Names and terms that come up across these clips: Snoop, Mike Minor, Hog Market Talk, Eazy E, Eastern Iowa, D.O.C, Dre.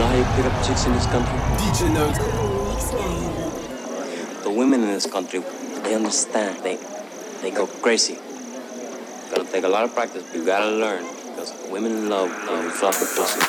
know how you pick up chicks in this country? DJ knows. The women in this country, they understand. They go crazy. It's gonna take a lot of practice, but you gotta learn. Because women love floppy pussy.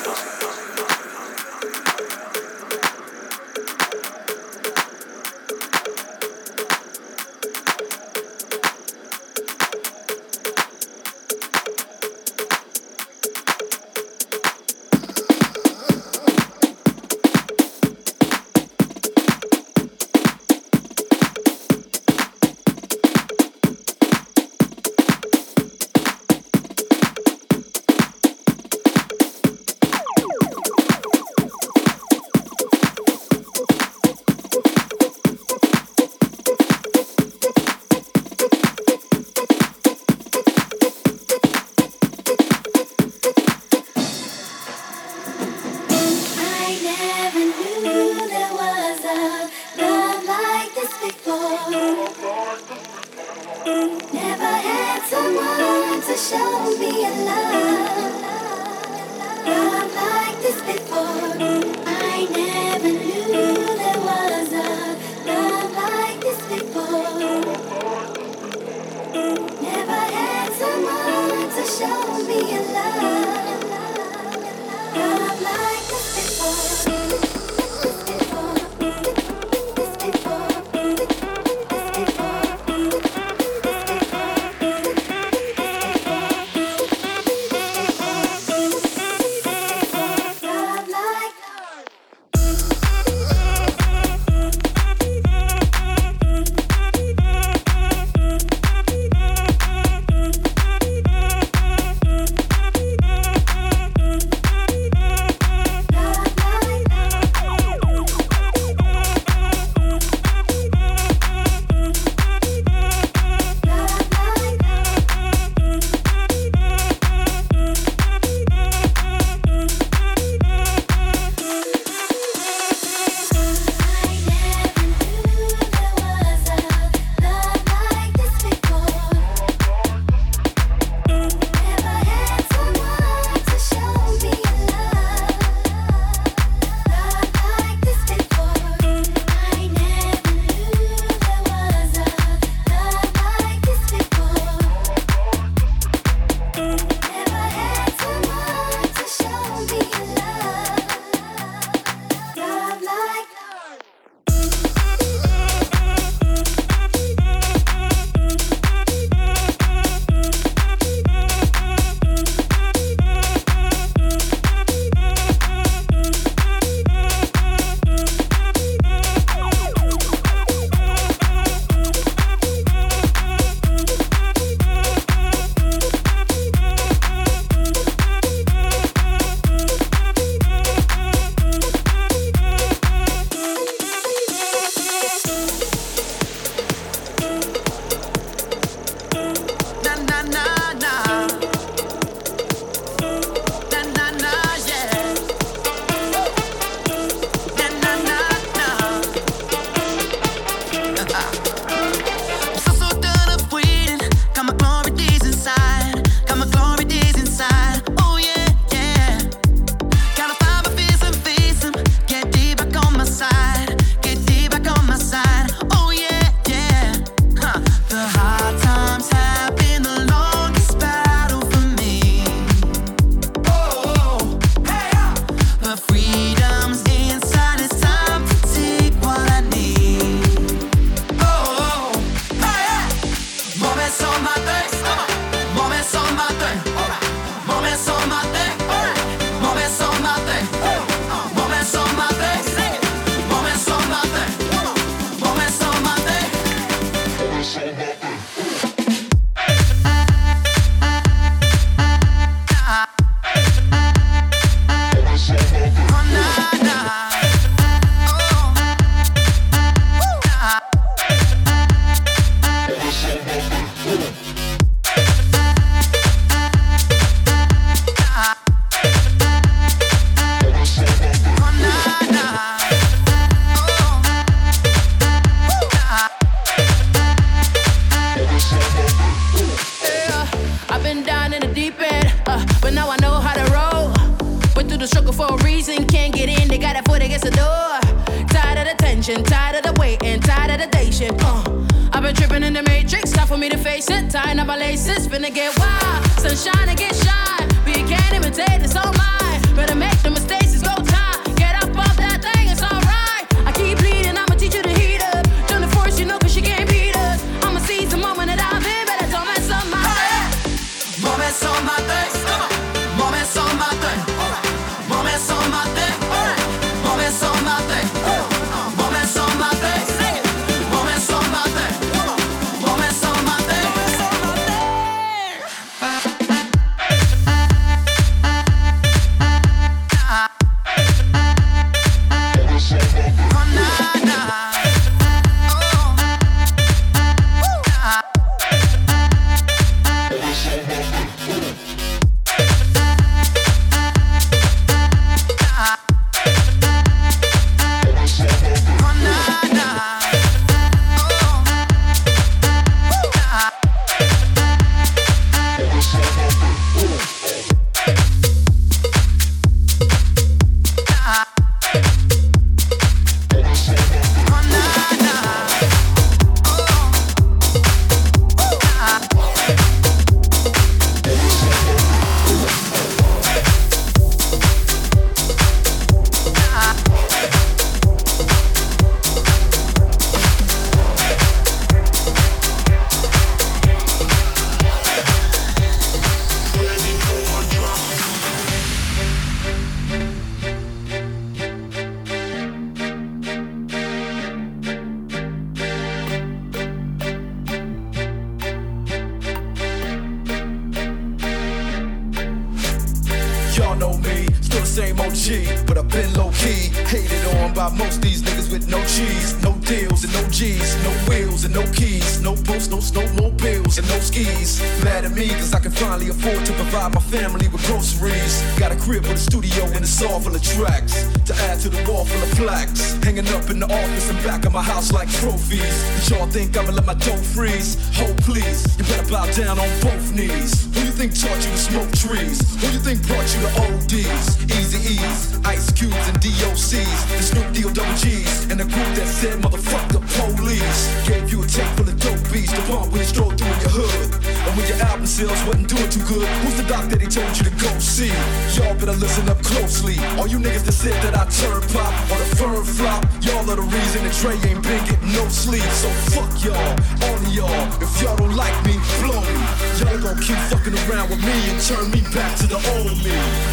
the struggle for a reason. Can't get in, they got a foot against the door. Tired of the tension, tired of the waiting, tired of the day shift. I've been tripping in the matrix, time for me to face it. Tying up my laces, finna get wild. Sunshine and get shine. But you can't imitate, it's all mine. Better make the mistakes, it's go time. Get up off that thing, it's alright. I keep bleeding, I'ma teach you to heat up. Don't force, you know, cause she can't beat us. I'ma seize the moment that I'm in, but I don't mess up my thing. Moments on my thing. Moments on my thing. Moments on my thing. Moments on my thing. Moments on my thing. Moments on my thing. Moments on my thing. Down on both knees. Who you think taught you to smoke trees? Who you think brought you to ODs? Eazy E's, Ice Cubes and D.O.C's, the Snoop D.O.G's, and the group that said motherfuck the police. Gave you a tape full of dope beats to bump when you strolled through in your hood. And when your album sales wasn't doing too good, who's the doc that they told you to go see? Y'all better listen up closely. All you niggas that said that I turn pop or the firm flop, y'all are the reason that Dre ain't been getting no sleep. So fuck y'all, all of y'all. If y'all don't like me, blow me. Y'all gon' keep fucking around with me and turn me back to the old me.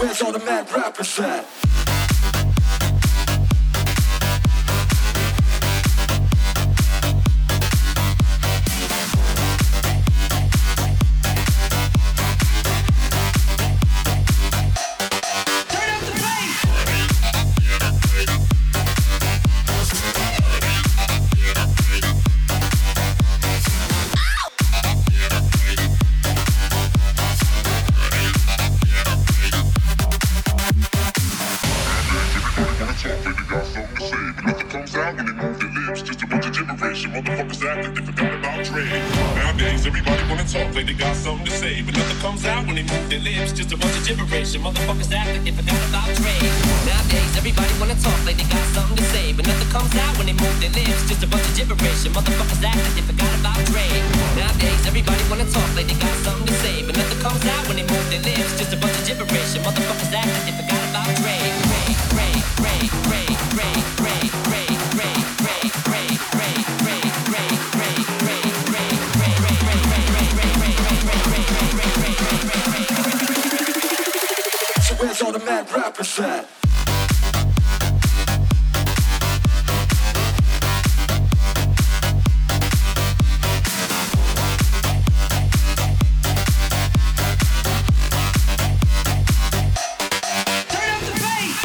Where's all the mad rappers at? Motherfuckers act like they forgot about Dre. Nowadays everybody wanna talk like they got something to say, but nothing comes out when they move their lips. Just a bunch of gibberish, and motherfuckers act like they forgot about Dre. Nowadays everybody wanna talk like they got something to say, but nothing comes out when they move their lips. Just a bunch of gibberish, and motherfuckers act like they forgot about Dre. Rappers at. Turn up the bass.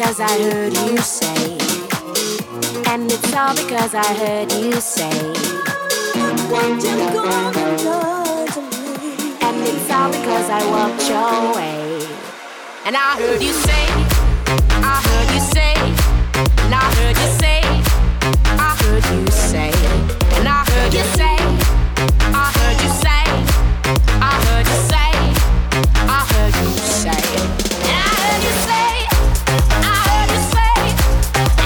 because I heard you say, and it's all because I heard you say, what you gonna do to me? And it's all because I walked your way, and I heard you say, I heard you say, and I heard you say, I heard you say, and I heard you say, I heard you say, I heard you say, I heard you say, and I heard you say, I heard you say,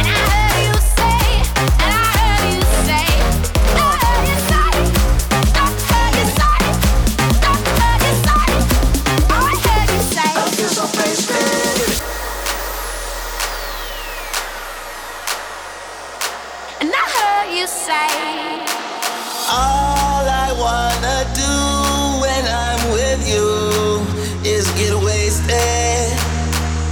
and I heard you say, and I heard you say, I heard you say, I heard you say, I heard you say, I heard you say, I feel so crazy, and I heard you say, all I wanna do when I'm with you is get wasted.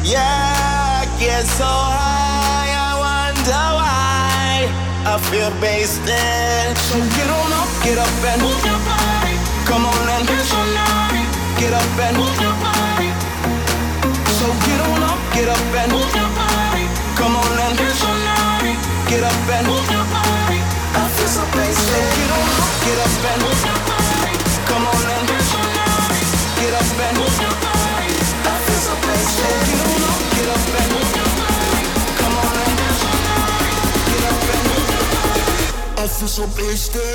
Yeah, get so high, I wonder why I feel wasted. So get on up, get up and move your body. Come on and dance all night. Get up and move your body. So get on up, get up and move your body. Come on and dance all night. Get up and move your body. I feel so wasted. So get on up, get up and move your body. Come on and dance all night. Get up and move your body. I feel so wasted. So get on up, get up and move. I feel so wasted. Dance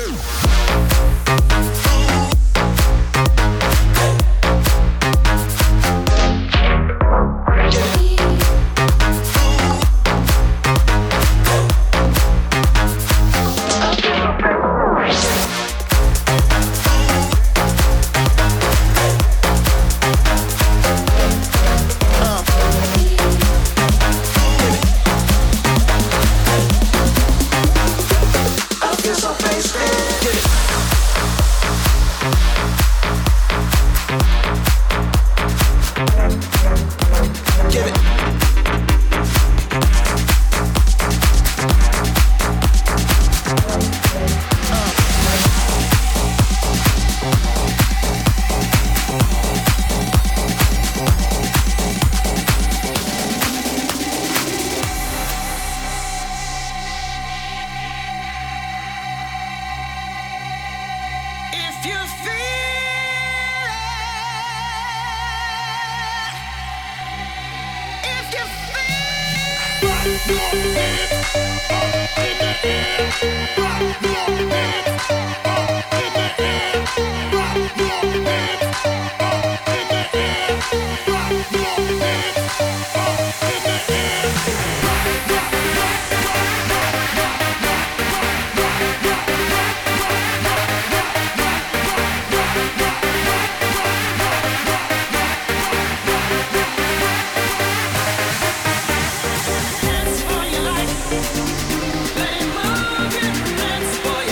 for your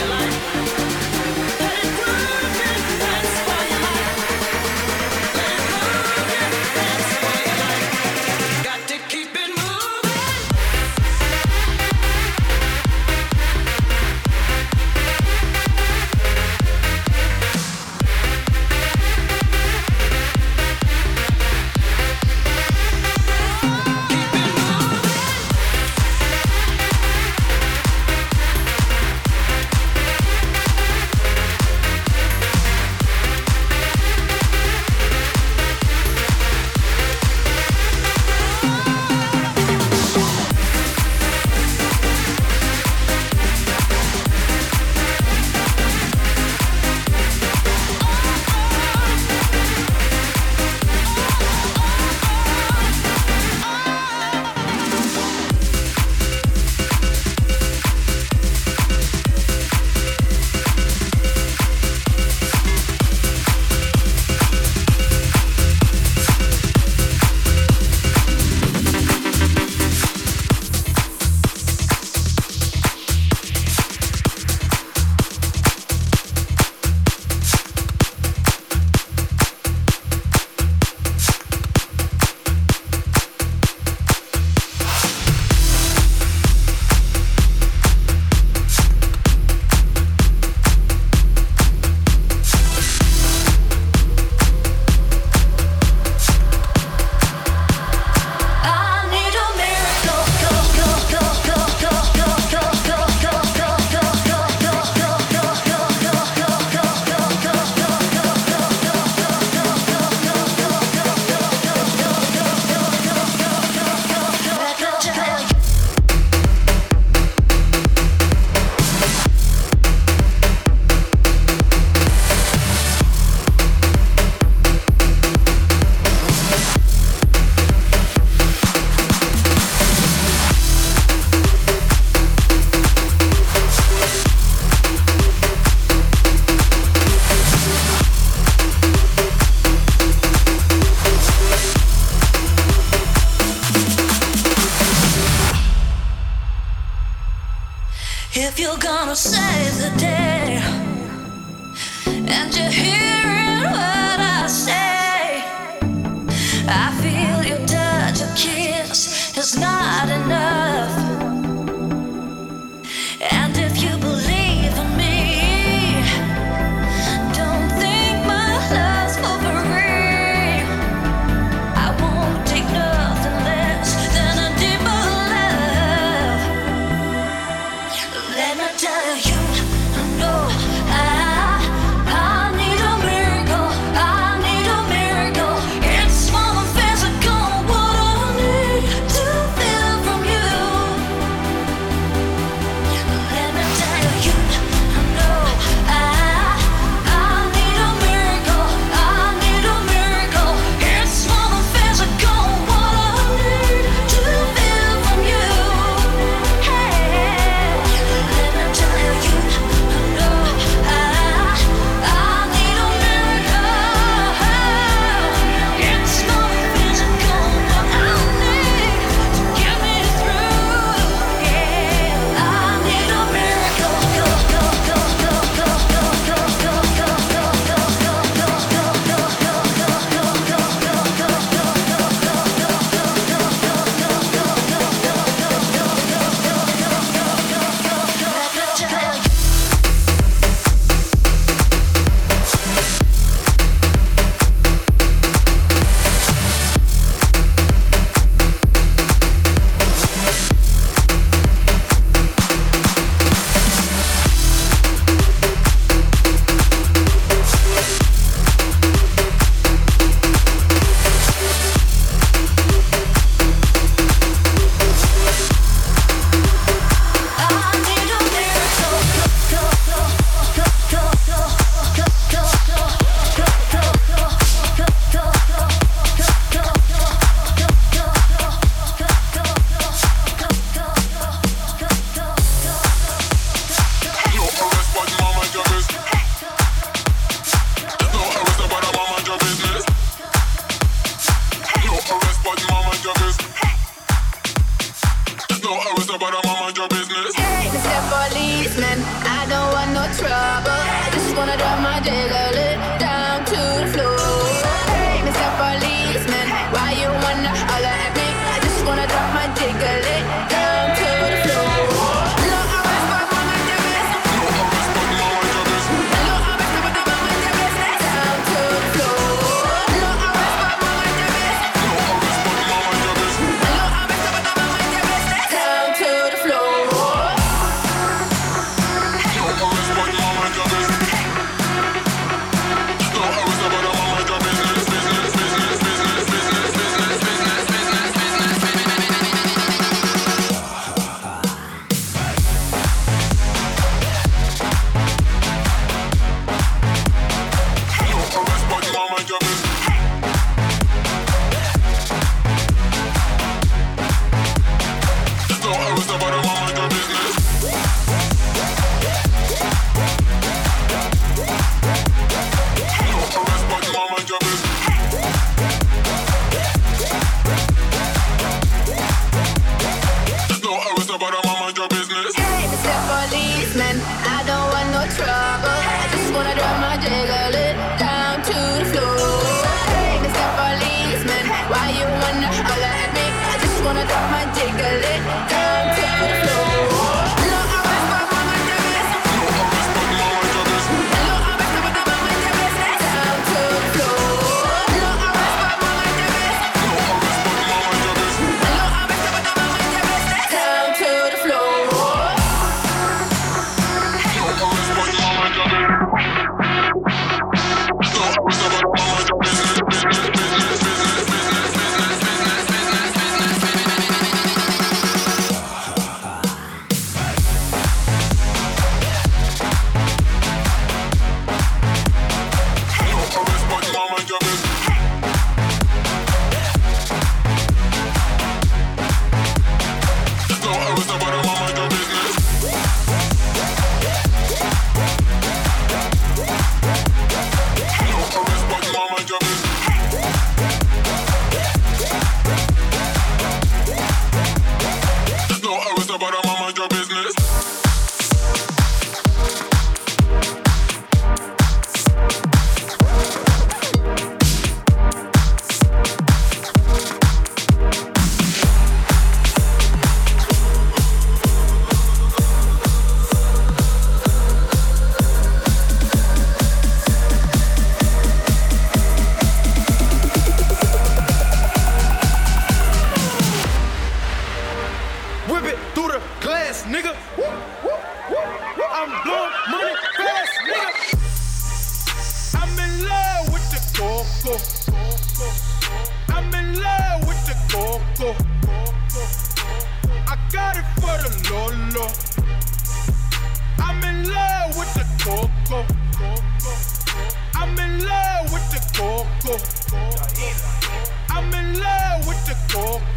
life. If you're gonna save the day and you're hearing what I say, I feel your touch, your kiss is not enough. And if you believe in me, don't think my love's for free. I won't take nothing less than a deeper love. Let me tell you, I know I need a miracle. I need a miracle. It's more physical, what I need to feel from you. Let me tell you, I know I need a miracle. I need a miracle. It's more physical, what I need to feel from you. Hey, let me tell you, I know I need a miracle. It's more physical, what I need to get me through. Yeah, I need a miracle. Hey, Mr. Policeman, I don't want no trouble. Just wanna drop my jiggle down to the floor. Hey, Mr. Policeman, why you wanna holler at me? I just wanna drop my jiggle down to the floor. No arrest for mama your business. No arrest for mama your business. Down to the floor. No arrest for mama your business. No arrest for mama your business. Down to the floor. Hey, Mr. Policeman, I don't want no trouble. I just wanna drop my jiggle down to the floor. Hey, Mr. Policeman, why you wanna holler at me? I just wanna drop my jiggle down to the floor. No arrest for mama your business. No arrest for mama your business. Down to the floor. No arrest for mama your business. No arrest for mama your business. Down to the floor.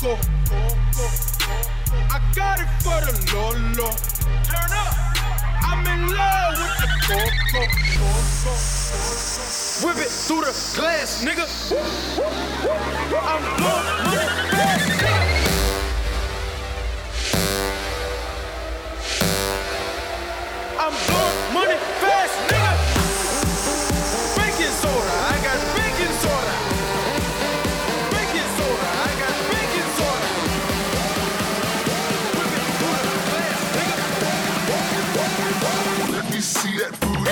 go. I got it for the Lolo. Turn up. I'm in love with the Coco. Whip it through the glass, nigga. I'm blowing money fast, nigga. I'm blowing money fast, nigga. Baking soda, I got baking soda. Baking soda, I got baking soda. Whip it through the glass, nigga. Let me see that booty.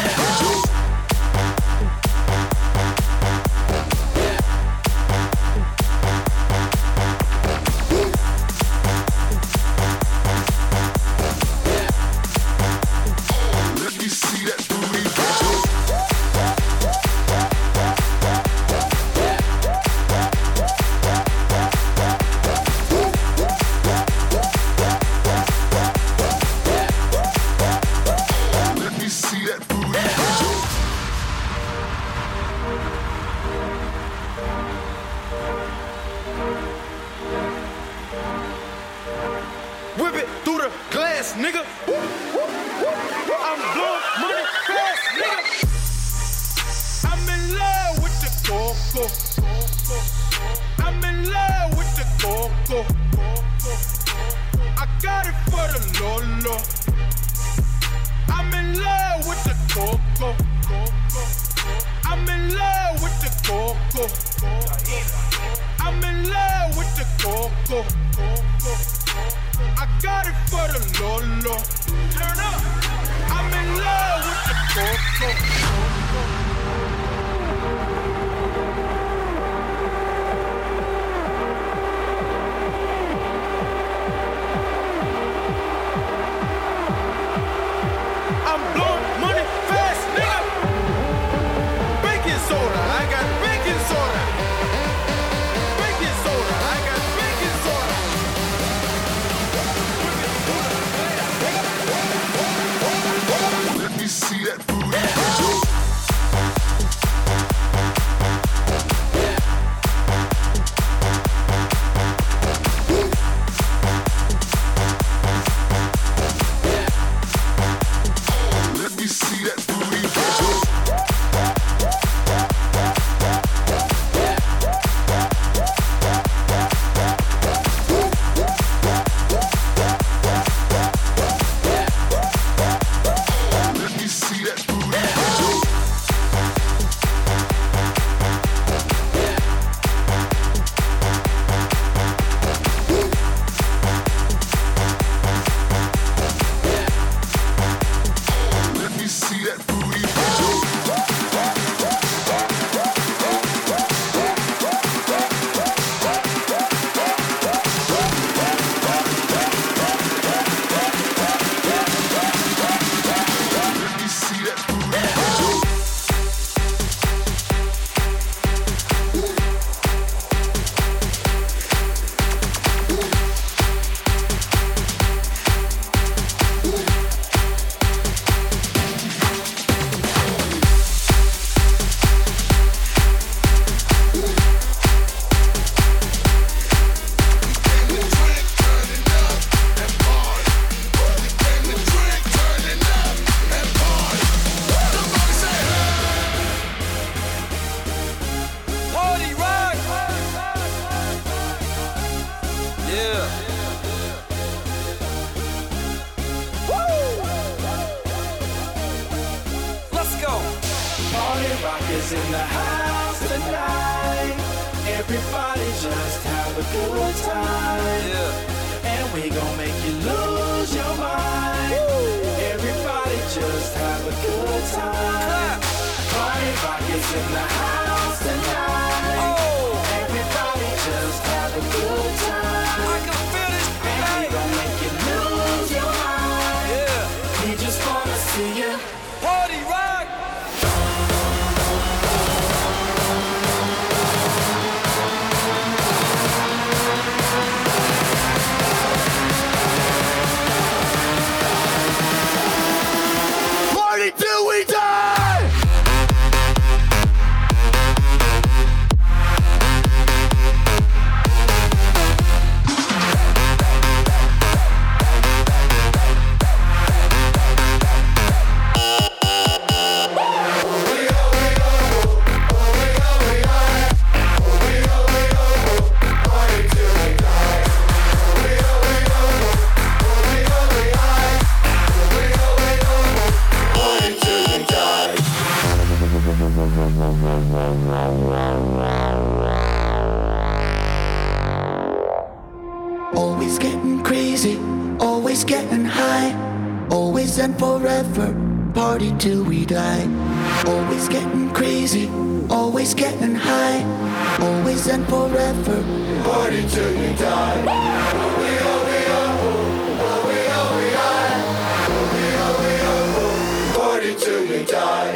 Do we die? Always getting crazy, always getting high, always and forever, party till we die. Always getting crazy, always getting high, always and forever, party till we die. Oh, we are, party till we die.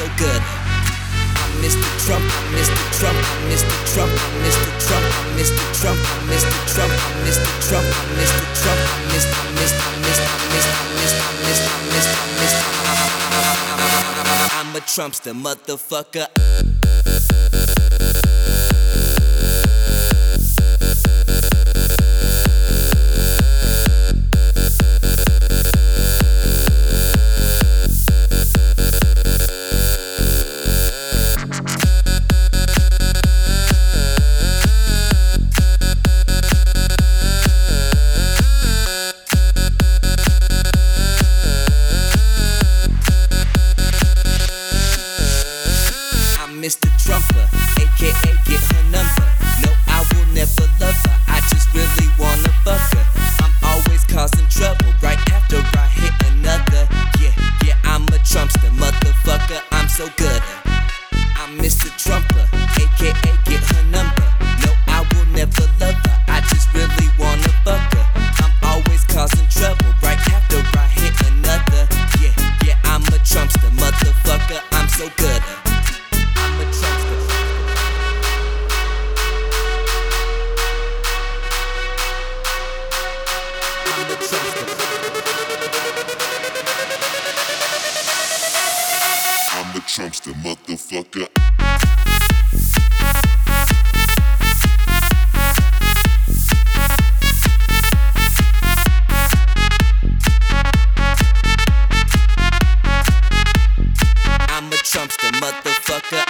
so good. I'm Mr. Trump, I'm Mr. Trump, I'm Mr. Trump, I'm Mr. Trump, I'm Mr. Trump, I'm Mr. Trump, I'm Mr. Trump, I'm Mr. Trump, I'm Mr. I'm a Trumpster, motherfucker. Mr. Trumper, a.k.a. get her number. No, I will never love her, I just really wanna fuck her. I'm always causing trouble right after I hit another. Yeah, I'm a Trumpster, motherfucker, I'm so good. I'm Mr. Trumper, a.k.a. get her number. No, I will never love her, I just really wanna fuck her. I'm always causing trouble right after I hit another. Yeah, I'm a Trumpster, motherfucker, I'm so good. Trumpster, motherfucker. I'm a Trumpster, motherfucker.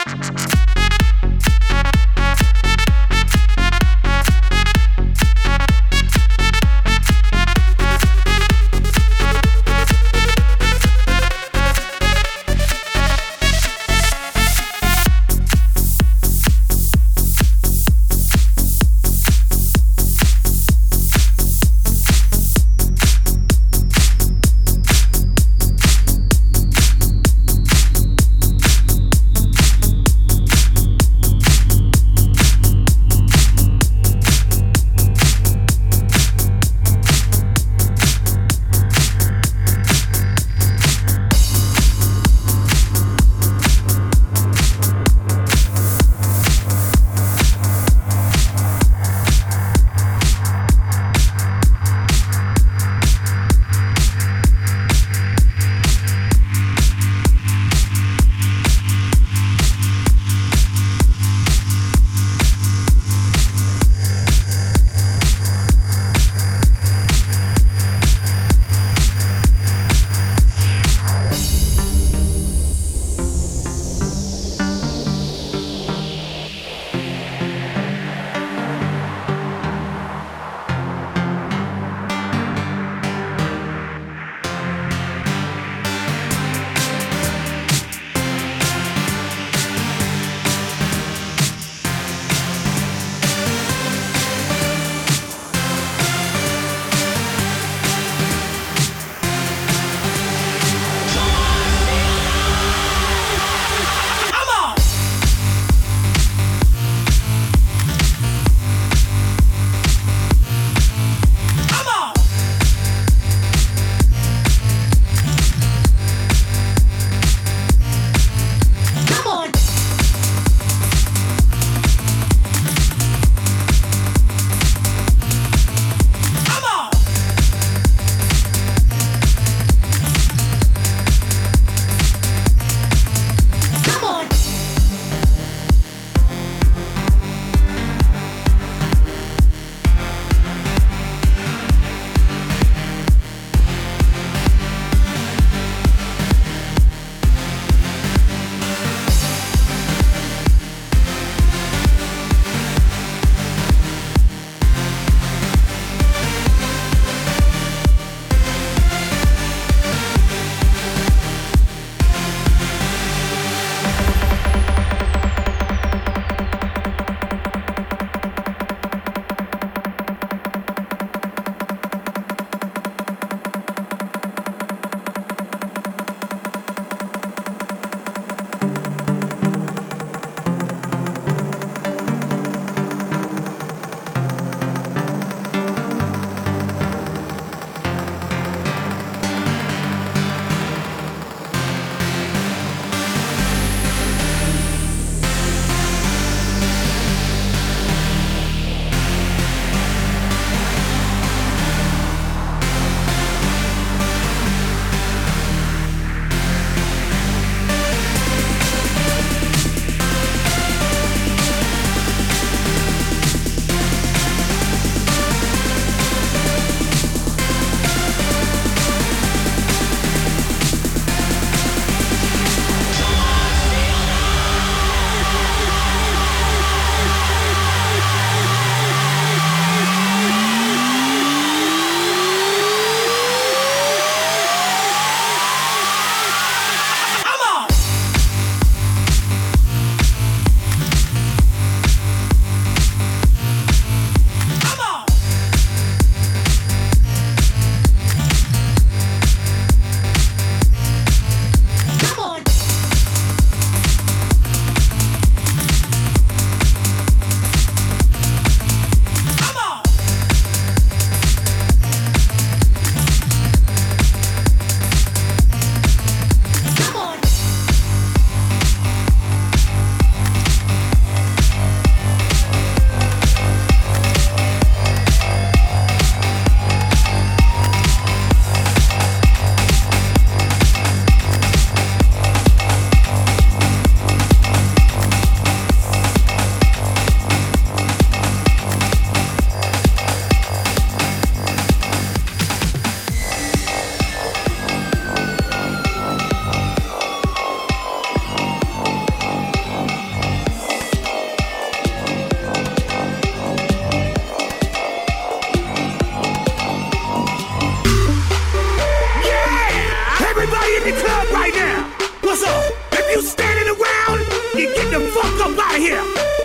get the fuck up out of here.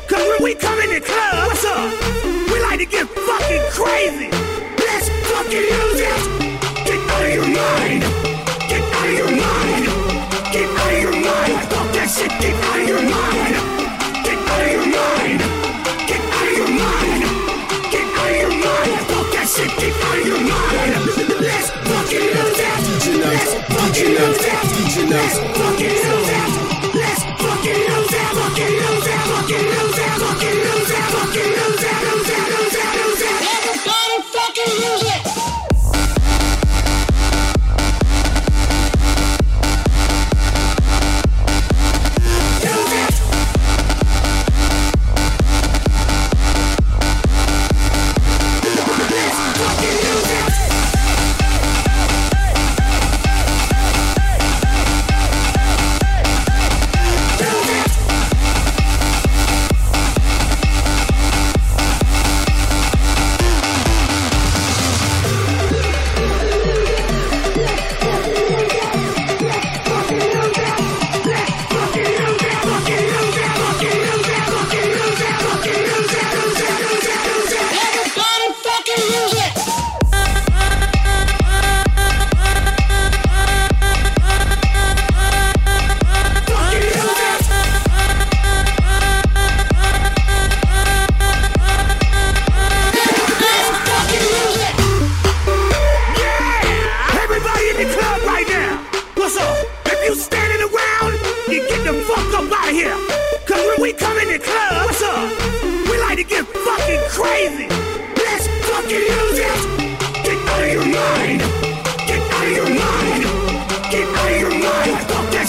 Cause when we come in the club, what's up? We like to get fucking crazy. Let's fucking use it. Get out of your mind. Get out of your mind. Get out of your mind. Fuck that shit. Get out of your mind. Get out of your mind. Get out of your mind. Get out of your mind. Fuck that shit. Get out of your mind. Let's fucking use it. Let's fucking use it. Let's fucking use it. Let's fucking use it. Fucking use it. Fucking use it. Fucking use it. Fucking use it. Use it. Use it. Use it. Everybody fucking use it.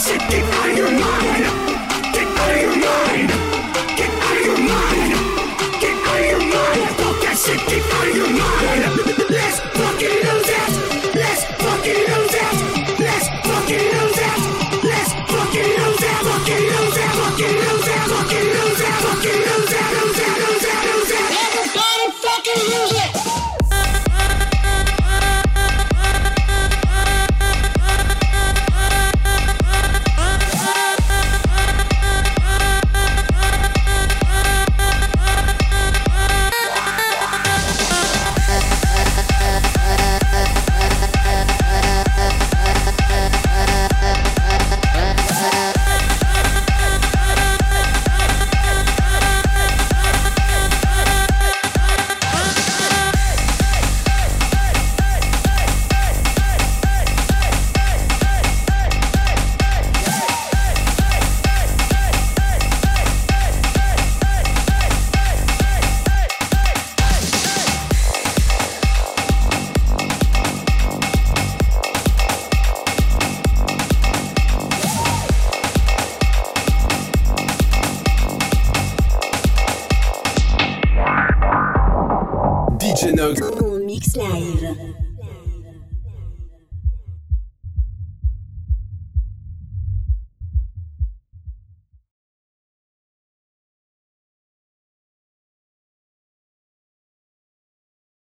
Get out of your mind.